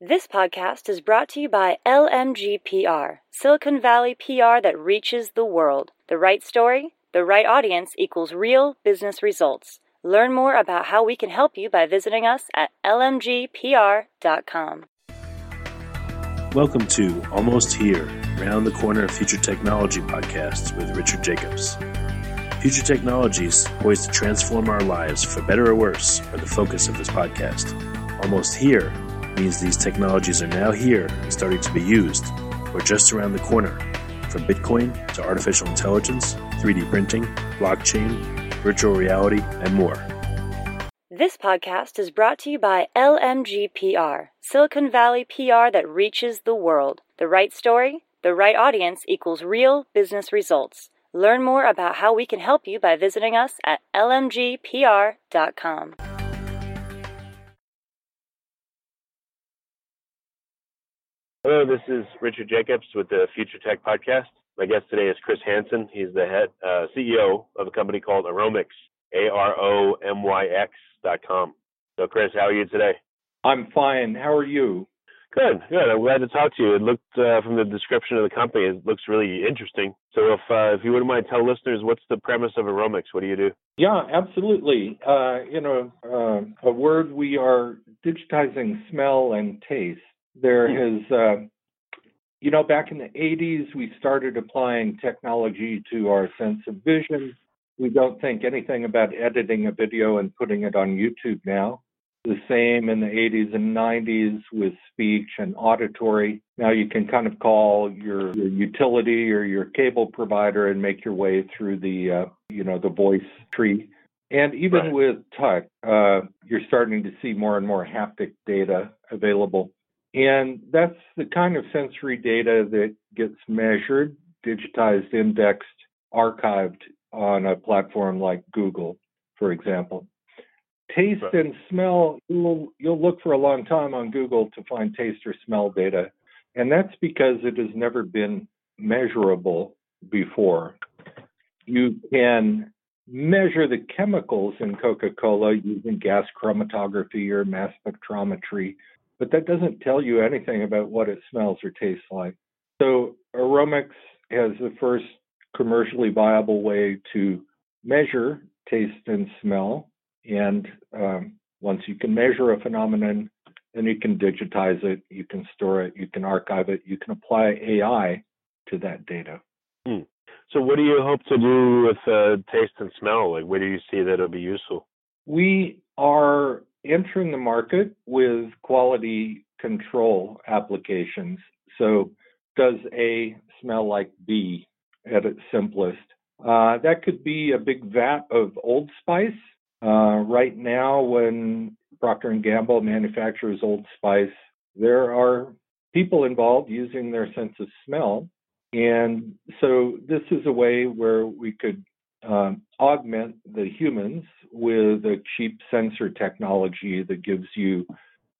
This podcast is brought to you by LMGPR, Silicon Valley PR that reaches the world. The right story, the right audience equals real business results. Learn more about how we can help you by visiting us at lmgpr.com. Welcome to Almost Here, Round the Corner of Future Technology Podcasts with Richard Jacobs. Future technologies, ways to transform our lives for better or worse, are the focus of this podcast. Almost Here means these technologies are now here and starting to be used, or just around the corner, from Bitcoin to artificial intelligence, 3D printing, blockchain, virtual reality, and more. This podcast is brought to you by LMGPR, Silicon Valley PR that reaches the world. The right story, the right audience equals real business results. Learn more about how we can help you by visiting us at lmgpr.com. Hello, this is Richard Jacobs with the Future Tech Podcast. My guest today is Chris Hansen. He's the head CEO of a company called Aromyx, AROMYX.com. So, Chris, how are you today? I'm fine. How are you? Good. I'm glad to talk to you. It looked, from the description of the company, it looks really interesting. So if you wouldn't mind, tell listeners, what's the premise of Aromyx? What do you do? Yeah, absolutely. A word, we are digitizing smell and taste. Back in the 80s, we started applying technology to our sense of vision. We don't think anything about editing a video and putting it on YouTube now. The same in the 80s and 90s with speech and auditory. Now you can kind of call your utility or your cable provider and make your way through the voice tree. And even with touch, you're starting to see more and more haptic data available. And that's the kind of sensory data that gets measured, digitized, indexed, archived on a platform like Google, for example. Taste and smell, you'll look for a long time on Google to find taste or smell data. And that's because it has never been measurable before. You can measure the chemicals in Coca-Cola using gas chromatography or mass spectrometry, but that doesn't tell you anything about what it smells or tastes like. So Aromyx has the first commercially viable way to measure taste and smell. And once you can measure a phenomenon, then you can digitize it, you can store it, you can archive it, you can apply AI to that data. Hmm. So what do you hope to do with taste and smell? Like, where do you see that it'll be useful? We are entering the market with quality control applications. So does A smell like B at its simplest? That could be a big vat of Old Spice. Right now, when Procter & Gamble manufactures Old Spice, there are people involved using their sense of smell. And so this is a way where we could augment the humans with a cheap sensor technology that gives you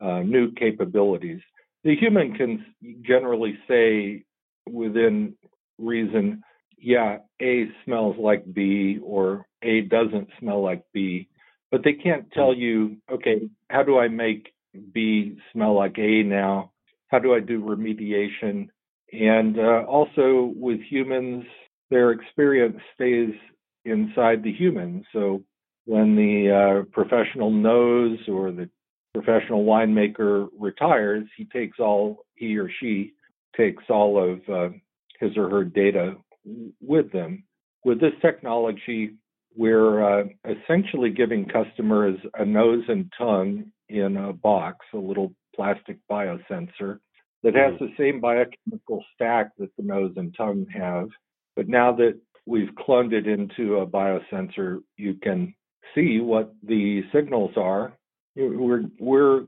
new capabilities. The human can generally say within reason, yeah, A smells like B or A doesn't smell like B, but they can't tell you, okay, how do I make B smell like A now? How do I do remediation? And also with humans, their experience stays inside the human. So when the professional nose or the professional winemaker retires, he or she takes all of his or her data with them. With this technology, we're essentially giving customers a nose and tongue in a box, a little plastic biosensor that has the same biochemical stack that the nose and tongue have. But now that we've cloned it into a biosensor, you can see what the signals are. We're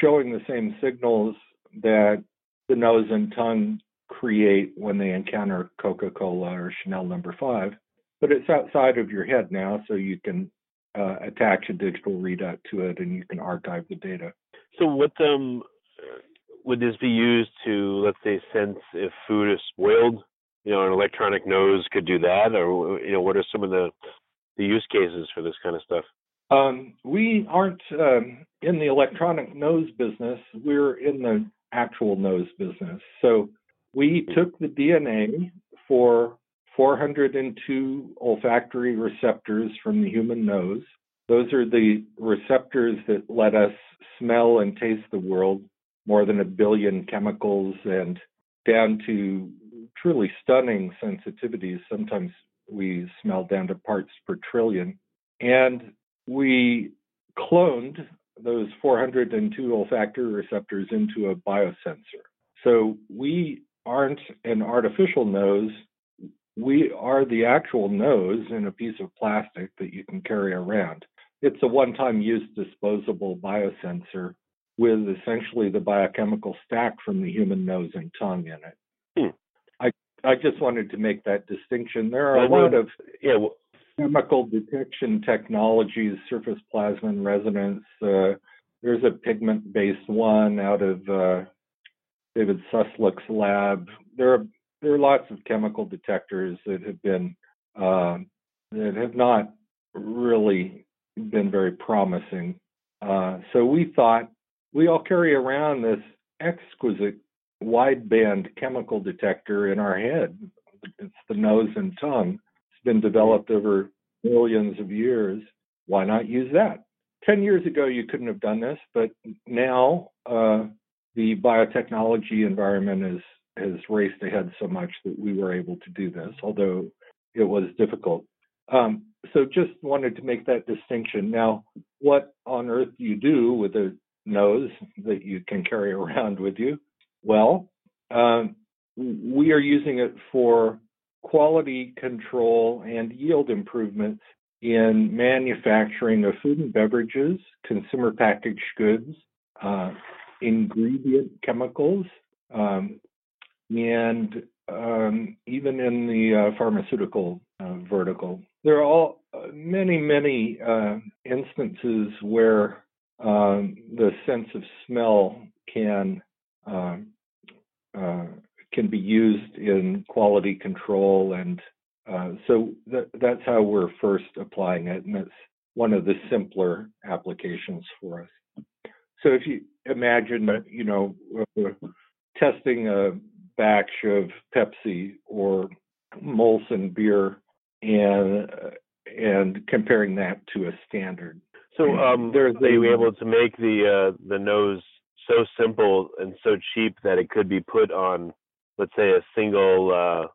showing the same signals that the nose and tongue create when they encounter Coca-Cola or Chanel No. 5, but it's outside of your head now, so you can attach a digital readout to it and you can archive the data. So what would this be used to, let's say, sense if food is spoiled? You know, an electronic nose could do that, or, you know, what are some of the use cases for this kind of stuff? We aren't in the electronic nose business. We're in the actual nose business. So we took the DNA for 402 olfactory receptors from the human nose. Those are the receptors that let us smell and taste the world, more than 1 billion chemicals and down to truly stunning sensitivities. Sometimes we smell down to parts per trillion. And we cloned those 402 olfactory receptors into a biosensor. So we aren't an artificial nose. We are the actual nose in a piece of plastic that you can carry around. It's a one-time use disposable biosensor with essentially the biochemical stack from the human nose and tongue in it. I just wanted to make that distinction. There are a lot of chemical detection technologies, surface plasmon resonance. There's a pigment-based one out of David Suslich's lab. There are lots of chemical detectors that have been that have not really been very promising. So we thought we all carry around this exquisite wideband chemical detector in our head. It's the nose and tongue. It's been developed over millions of years. Why not use that? 10 years ago, you couldn't have done this, but now the biotechnology environment has raced ahead so much that we were able to do this, although it was difficult. So just wanted to make that distinction. Now, what on earth do you do with a nose that you can carry around with you? Well, we are using it for quality control and yield improvements in manufacturing of food and beverages, consumer packaged goods, ingredient chemicals, and even in the pharmaceutical vertical. There are all many instances where the sense of smell can be used in quality control, and so that's how we're first applying it, and that's one of the simpler applications for us. So if you imagine, you know, testing a batch of Pepsi or Molson beer and comparing that to a standard. So they were able to make the nose so simple and so cheap that it could be put on, let's say, a single,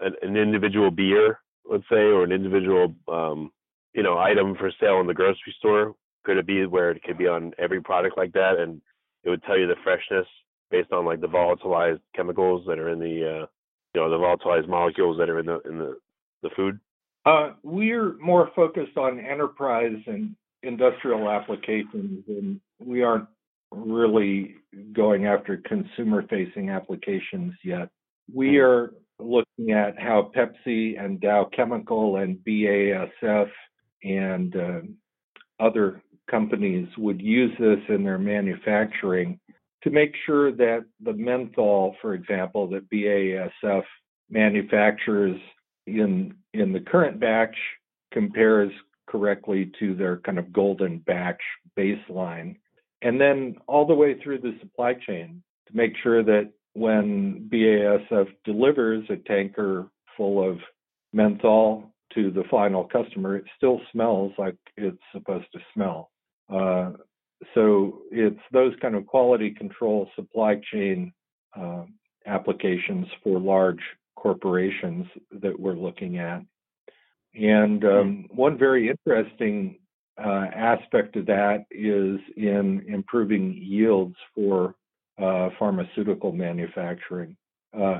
an individual beer, let's say, or an individual, item for sale in the grocery store. Could it be where it could be on every product like that, and it would tell you the freshness based on like the volatilized chemicals that are in the, the volatilized molecules that are in the food? We're more focused on enterprise and industrial applications, and we aren't really going after consumer-facing applications yet. We are looking at how Pepsi and Dow Chemical and BASF and other companies would use this in their manufacturing to make sure that the menthol, for example, that BASF manufactures in the current batch compares correctly to their kind of golden batch baseline. And then all the way through the supply chain to make sure that when BASF delivers a tanker full of menthol to the final customer, it still smells like it's supposed to smell. So it's those kind of quality control supply chain applications for large corporations that we're looking at. And one very interesting aspect of that is in improving yields for pharmaceutical manufacturing,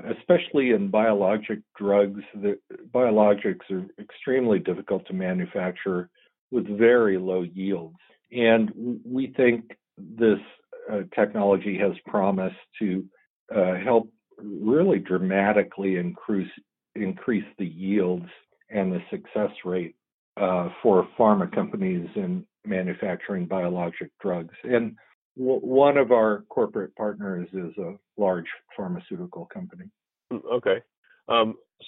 especially in biologic drugs. The biologics are extremely difficult to manufacture with very low yields. And we think this technology has promise to help really dramatically increase the yields and the success rate for pharma companies in manufacturing biologic drugs. And one of our corporate partners is a large pharmaceutical company. Okay.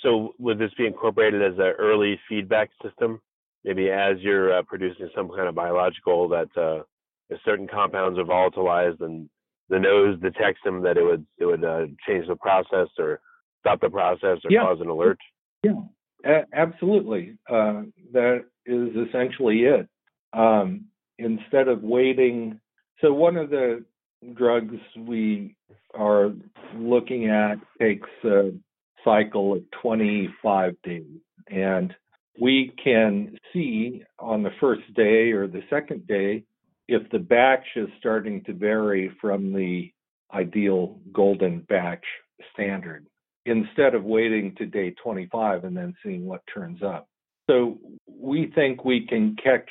So would this be incorporated as an early feedback system maybe as you're producing some kind of biological that if certain compounds are volatilized and the nose detects them, that it would change the process or stop the process or cause an alert? Yeah, absolutely. That is essentially it. Instead of waiting. So one of the drugs we are looking at takes a cycle of 25 days. And we can see on the first day or the second day if the batch is starting to vary from the ideal golden batch standard, instead of waiting to day 25 and then seeing what turns up. So we think we can catch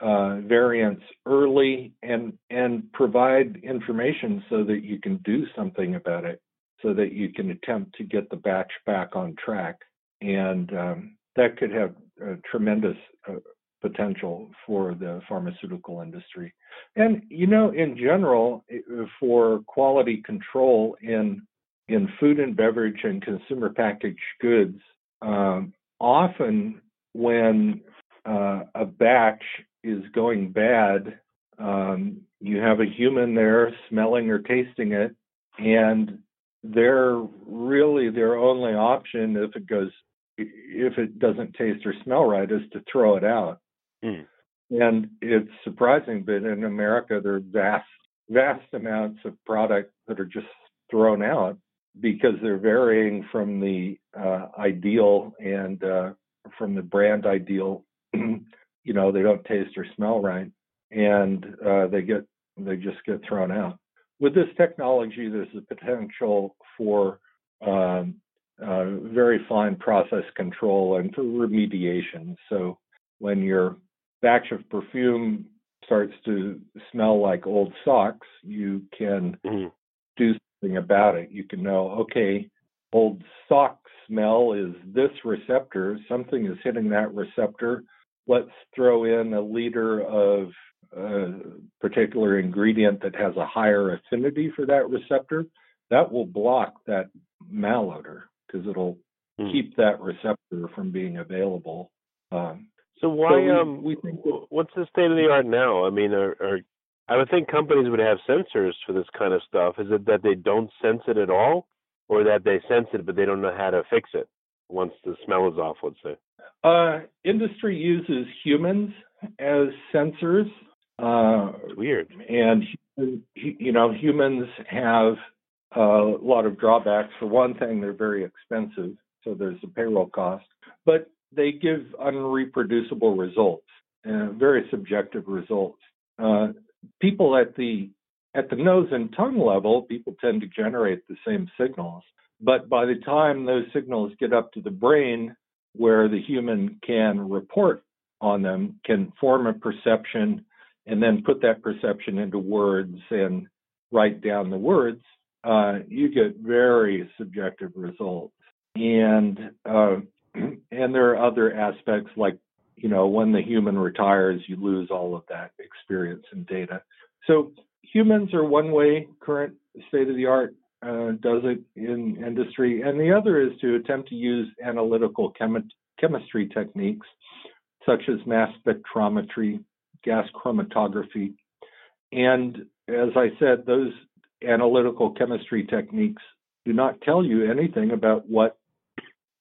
variants early and provide information so that you can do something about it, so that you can attempt to get the batch back on track. And that could have a tremendous potential for the pharmaceutical industry. And, you know, in general, for quality control in food and beverage and consumer packaged goods, often when a batch is going bad, you have a human there smelling or tasting it, and they're really their only option if it doesn't taste or smell right is to throw it out. Mm. And it's surprising, but in America, there are vast amounts of product that are just thrown out, because they're varying from the ideal and from the brand ideal. You know, they don't taste or smell right, and they just get thrown out. With this technology, there's a potential for very fine process control and for remediation. So when your batch of perfume starts to smell like old socks, you can do something about it. You can know, okay, old sock smell is this receptor. Something is hitting that receptor. Let's throw in a liter of a particular ingredient that has a higher affinity for that receptor. That will block that malodor because it'll keep that receptor from being available. So we think that, what's the state of the art now? I mean, I would think companies would have sensors for this kind of stuff. Is it that they don't sense it at all, or that they sense it but they don't know how to fix it once the smell is off, let's say? Industry uses humans as sensors. It's weird. And, you know, humans have a lot of drawbacks. For one thing, they're very expensive, so there's a payroll cost. But they give unreproducible results, very subjective results. People at the nose and tongue level, people tend to generate the same signals. But by the time those signals get up to the brain, where the human can report on them, can form a perception, and then put that perception into words and write down the words, you get very subjective results. And there are other aspects like, you know, when the human retires, you lose all of that experience and data. So humans are one way current state-of-the-art does it in industry. And the other is to attempt to use analytical chemistry techniques, such as mass spectrometry, gas chromatography. And as I said, those analytical chemistry techniques do not tell you anything about what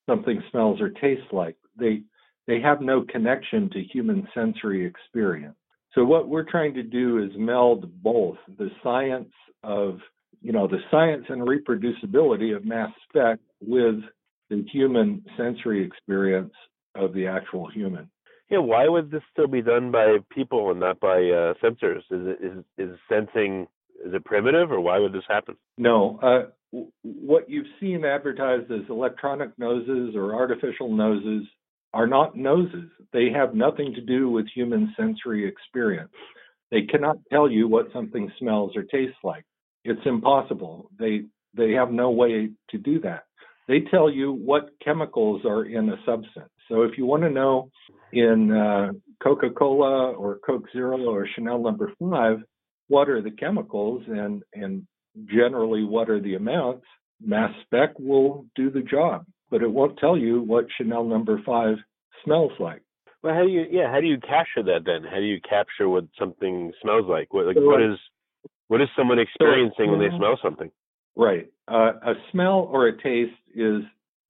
something smells or tastes like. They have no connection to human sensory experience. So what we're trying to do is meld both the science of, you know, the science and reproducibility of mass spec with the human sensory experience of the actual human. Yeah, why would this still be done by people and not by sensors? Is sensing, is it primitive, or why would this happen? No, what you've seen advertised as electronic noses or artificial noses are not noses. They have nothing to do with human sensory experience. They cannot tell you what something smells or tastes like. It's impossible. They have no way to do that. They tell you what chemicals are in a substance. So if you want to know in Coca-Cola or Coke Zero or Chanel No. 5, what are the chemicals and generally what are the amounts, mass spec will do the job. But it won't tell you what Chanel No. 5 smells like. Well, how do you capture that then? How do you capture what something smells like? What is someone experiencing when they smell something? Right. A smell or a taste is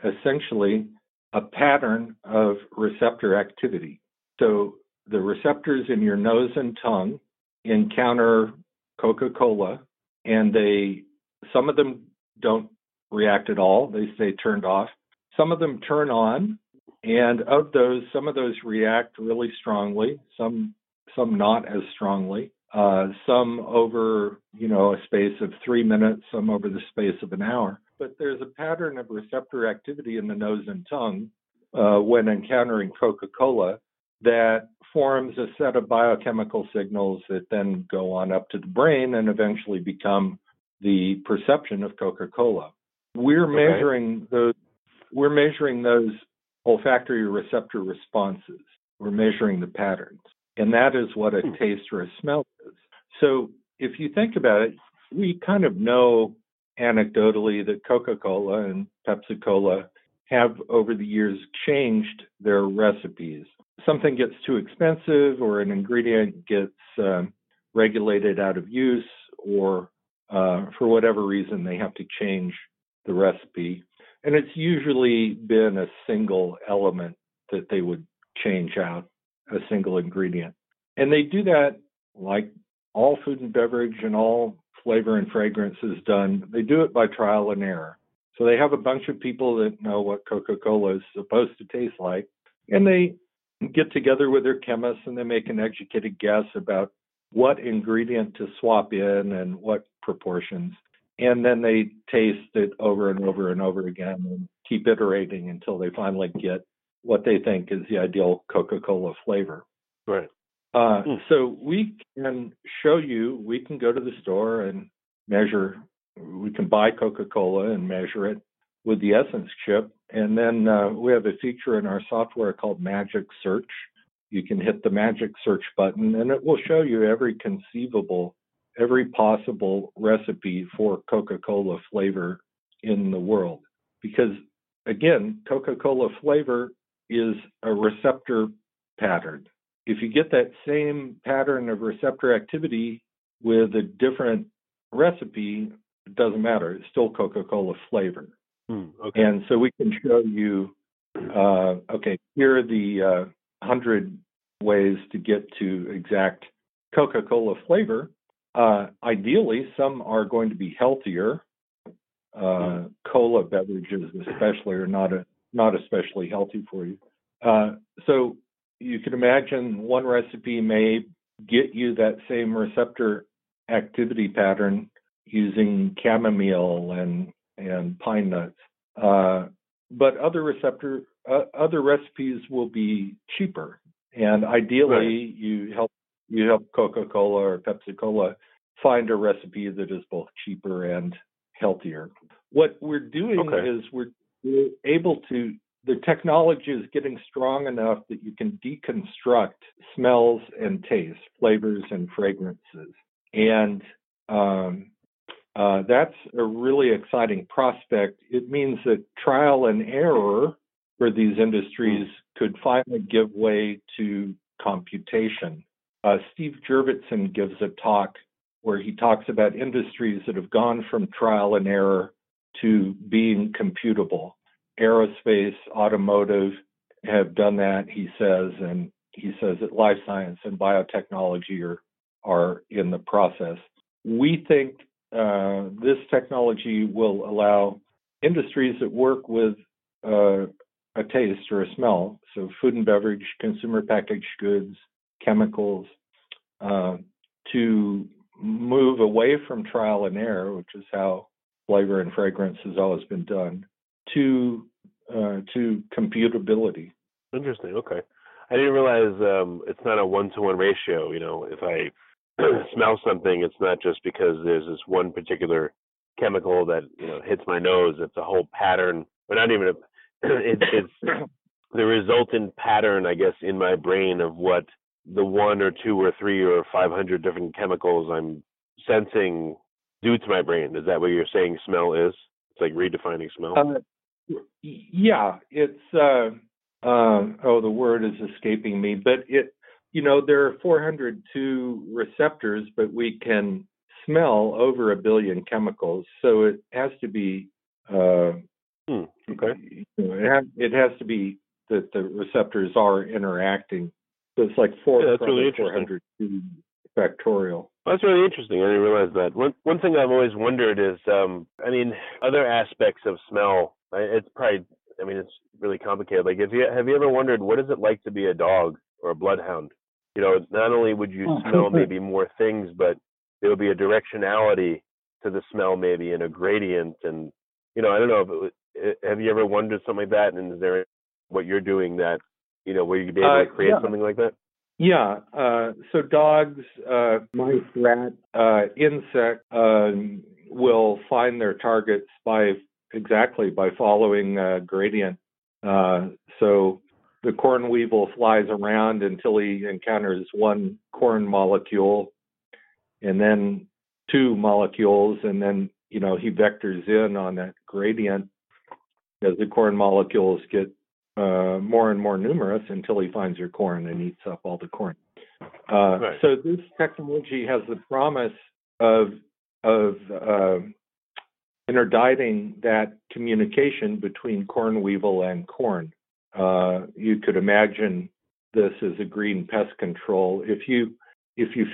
essentially a pattern of receptor activity. So the receptors in your nose and tongue encounter Coca-Cola, and some of them don't react at all. They stay turned off. Some of them turn on, and of those, some of those react really strongly, some not as strongly, some over, a space of 3 minutes, some over the space of an hour. But there's a pattern of receptor activity in the nose and tongue when encountering Coca-Cola that forms a set of biochemical signals that then go on up to the brain and eventually become the perception of Coca-Cola. We're measuring those olfactory receptor responses. We're measuring the patterns. And that is what a taste or a smell is. So if you think about it, we kind of know anecdotally that Coca-Cola and Pepsi-Cola have over the years changed their recipes. Something gets too expensive, or an ingredient gets regulated out of use, or for whatever reason, they have to change the recipe. And it's usually been a single element that they would change out, a single ingredient. And they do that like all food and beverage and all flavor and fragrance is done. They do it by trial and error. So they have a bunch of people that know what Coca-Cola is supposed to taste like, and they get together with their chemists and they make an educated guess about what ingredient to swap in and what proportions. And then they taste it over and over and over again and keep iterating until they finally get what they think is the ideal Coca-Cola flavor. Right. So we can show you, we can go to the store and measure, we can buy Coca-Cola and measure it with the Essence chip. And then we have a feature in our software called Magic Search. You can hit the Magic Search button and it will show you every possible recipe for Coca-Cola flavor in the world. Because again, Coca-Cola flavor is a receptor pattern. If you get that same pattern of receptor activity with a different recipe, it doesn't matter. It's still Coca-Cola flavor. Okay. And so we can show you, here are the 100 ways to get to exact Coca-Cola flavor. Ideally, some are going to be healthier. Cola beverages especially are not especially healthy for you. So you can imagine one recipe may get you that same receptor activity pattern using chamomile and pine nuts. But other recipes will be cheaper. And ideally, right, you help Coca-Cola or Pepsi-Cola find a recipe that is both cheaper and healthier. What we're doing is we're able to, the technology is getting strong enough that you can deconstruct smells and tastes, flavors and fragrances. And that's a really exciting prospect. It means that trial and error for these industries could finally give way to computation. Steve Jurvetson gives a talk where he talks about industries that have gone from trial and error to being computable. Aerospace, automotive have done that, he says, and he says that life science and biotechnology are in the process. We think this technology will allow industries that work with a taste or a smell, so food and beverage, consumer packaged goods, chemicals, to move away from trial and error, which is how flavor and fragrance has always been done, to computability. Interesting. Okay, I didn't realize it's not a one-to-one ratio. If I smell something, it's not just because there's this one particular chemical that hits my nose. It's a whole pattern, but not even it's the resultant pattern, I guess, in my brain of what the 1 or 2 or 3 or 500 different chemicals I'm sensing do to my brain. Is that what you're saying smell is? It's like redefining smell? Yeah, it's The word is escaping me, but it, you know, there are 402 receptors, but we can smell over 1 billion chemicals. So it has to be, okay. You know, it has to be that the receptors are interacting. So it's like that's really 402 factorial. That's really interesting. I didn't realize that. One thing I've always wondered is, other aspects of smell. It's really complicated. Like, have you ever wondered what is it like to be a dog or a bloodhound? You know, not only would you smell maybe more things, but there would be a directionality to the smell, maybe, and a gradient. And, you know, I don't know. Have you ever wondered something like that? And is there what you're doing that, you know, where you'd be able to create something like that? Yeah. So dogs, mice, rats, insects will find their targets by following a gradient. So the corn weevil flies around until he encounters one corn molecule, and then two molecules, and then, you know, he vectors in on that gradient as the corn molecules get more and more numerous until he finds your corn and eats up all the corn. Right. So this technology has the promise of interdicting that communication between corn weevil and corn. You could imagine this as a green pest control. If you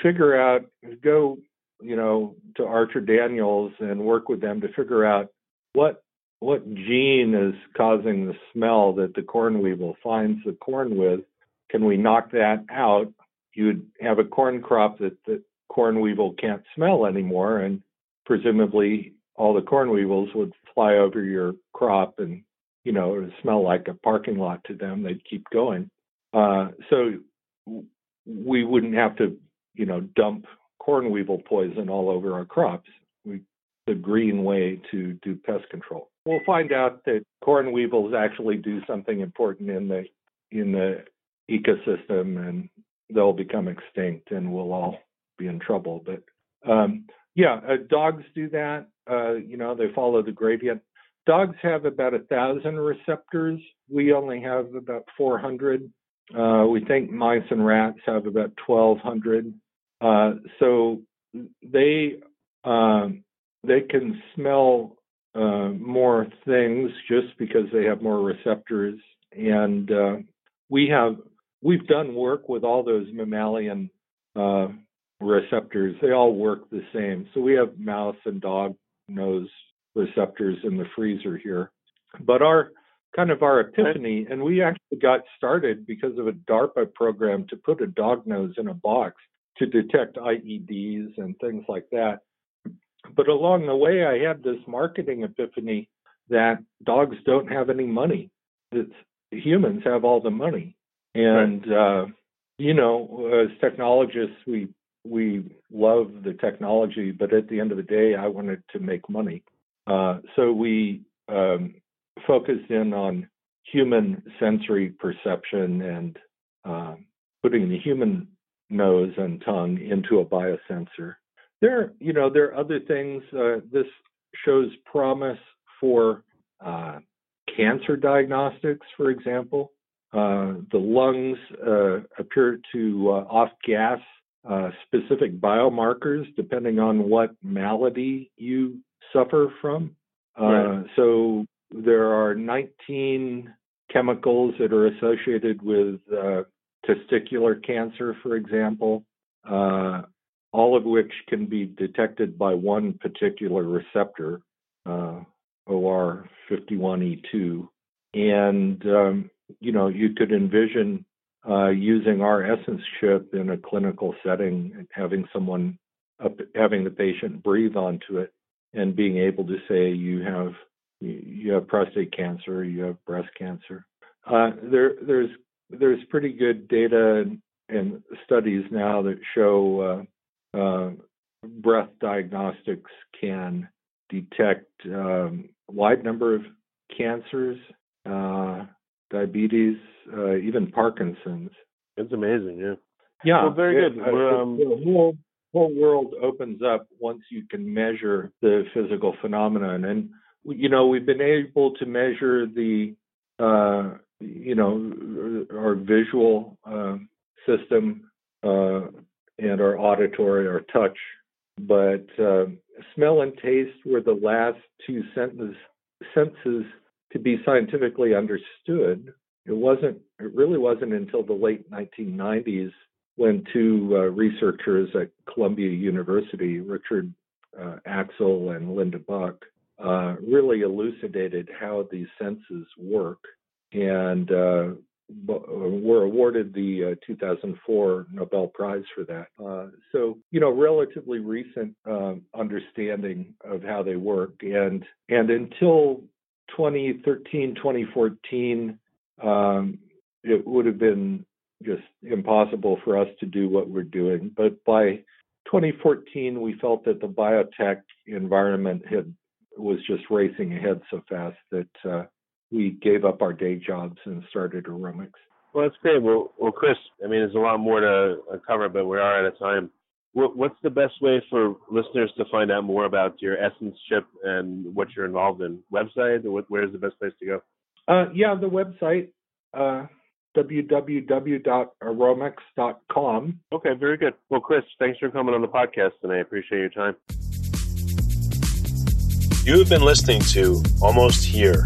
figure out, go, you know, to Archer Daniels and work with them to figure out what gene is causing the smell that the corn weevil finds the corn with, can we knock that out? You would have a corn crop that the corn weevil can't smell anymore, and presumably all the corn weevils would fly over your crop and, you know, it would smell like a parking lot to them. They'd keep going. So we wouldn't have to, you know, dump corn weevil poison all over our crops. The green way to do pest control. We'll find out that corn weevils actually do something important in the ecosystem, and they'll become extinct, and we'll all be in trouble. But dogs do that. You know, they follow the gradient. Dogs have about 1,000 receptors. We only have about 400. We think mice and rats have about 1,200. So they can smell more things just because they have more receptors. And we've done work with all those mammalian receptors. They all work the same. So we have mouse and dog nose receptors in the freezer here. But our epiphany, and we actually got started because of a DARPA program to put a dog nose in a box to detect IEDs and things like that. But along the way, I had this marketing epiphany that dogs don't have any money. Humans have all the money. And, you know, as technologists, we love the technology, but at the end of the day, I wanted to make money. So we focused in on human sensory perception and putting the human nose and tongue into a biosensor. There are other things. This shows promise for cancer diagnostics, for example. The lungs appear to off-gas specific biomarkers depending on what malady you suffer from. Right. So there are 19 chemicals that are associated with testicular cancer, for example. All of which can be detected by one particular receptor, OR51E2. And, you know, you could envision using our essence chip in a clinical setting and having the patient breathe onto it and being able to say you have prostate cancer, you have breast cancer. There's pretty good data and studies now that show breath diagnostics can detect wide number of cancers, diabetes, even Parkinson's. It's amazing, yeah. Yeah. Well, very good. The whole world opens up once you can measure the physical phenomenon. And, you know, we've been able to measure the our visual system and our auditory, our touch. But smell and taste were the last two senses to be scientifically understood. It really wasn't until the late 1990s when two researchers at Columbia University, Richard Axel and Linda Buck, really elucidated how these senses work, and were awarded the 2004 Nobel Prize for that. So, relatively recent understanding of how they work, and until 2013, 2014, it would have been just impossible for us to do what we're doing. But by 2014, we felt that the biotech environment was just racing ahead so fast that we gave up our day jobs and started Aromyx. Well, that's great. Well, Chris, I mean, there's a lot more to cover, but we are out of time. What's the best way for listeners to find out more about your Essence ship and what you're involved in? Website? Or where's the best place to go? The website, www.aromyx.com. Okay, very good. Well, Chris, thanks for coming on the podcast, and I appreciate your time. You have been listening to Almost Here,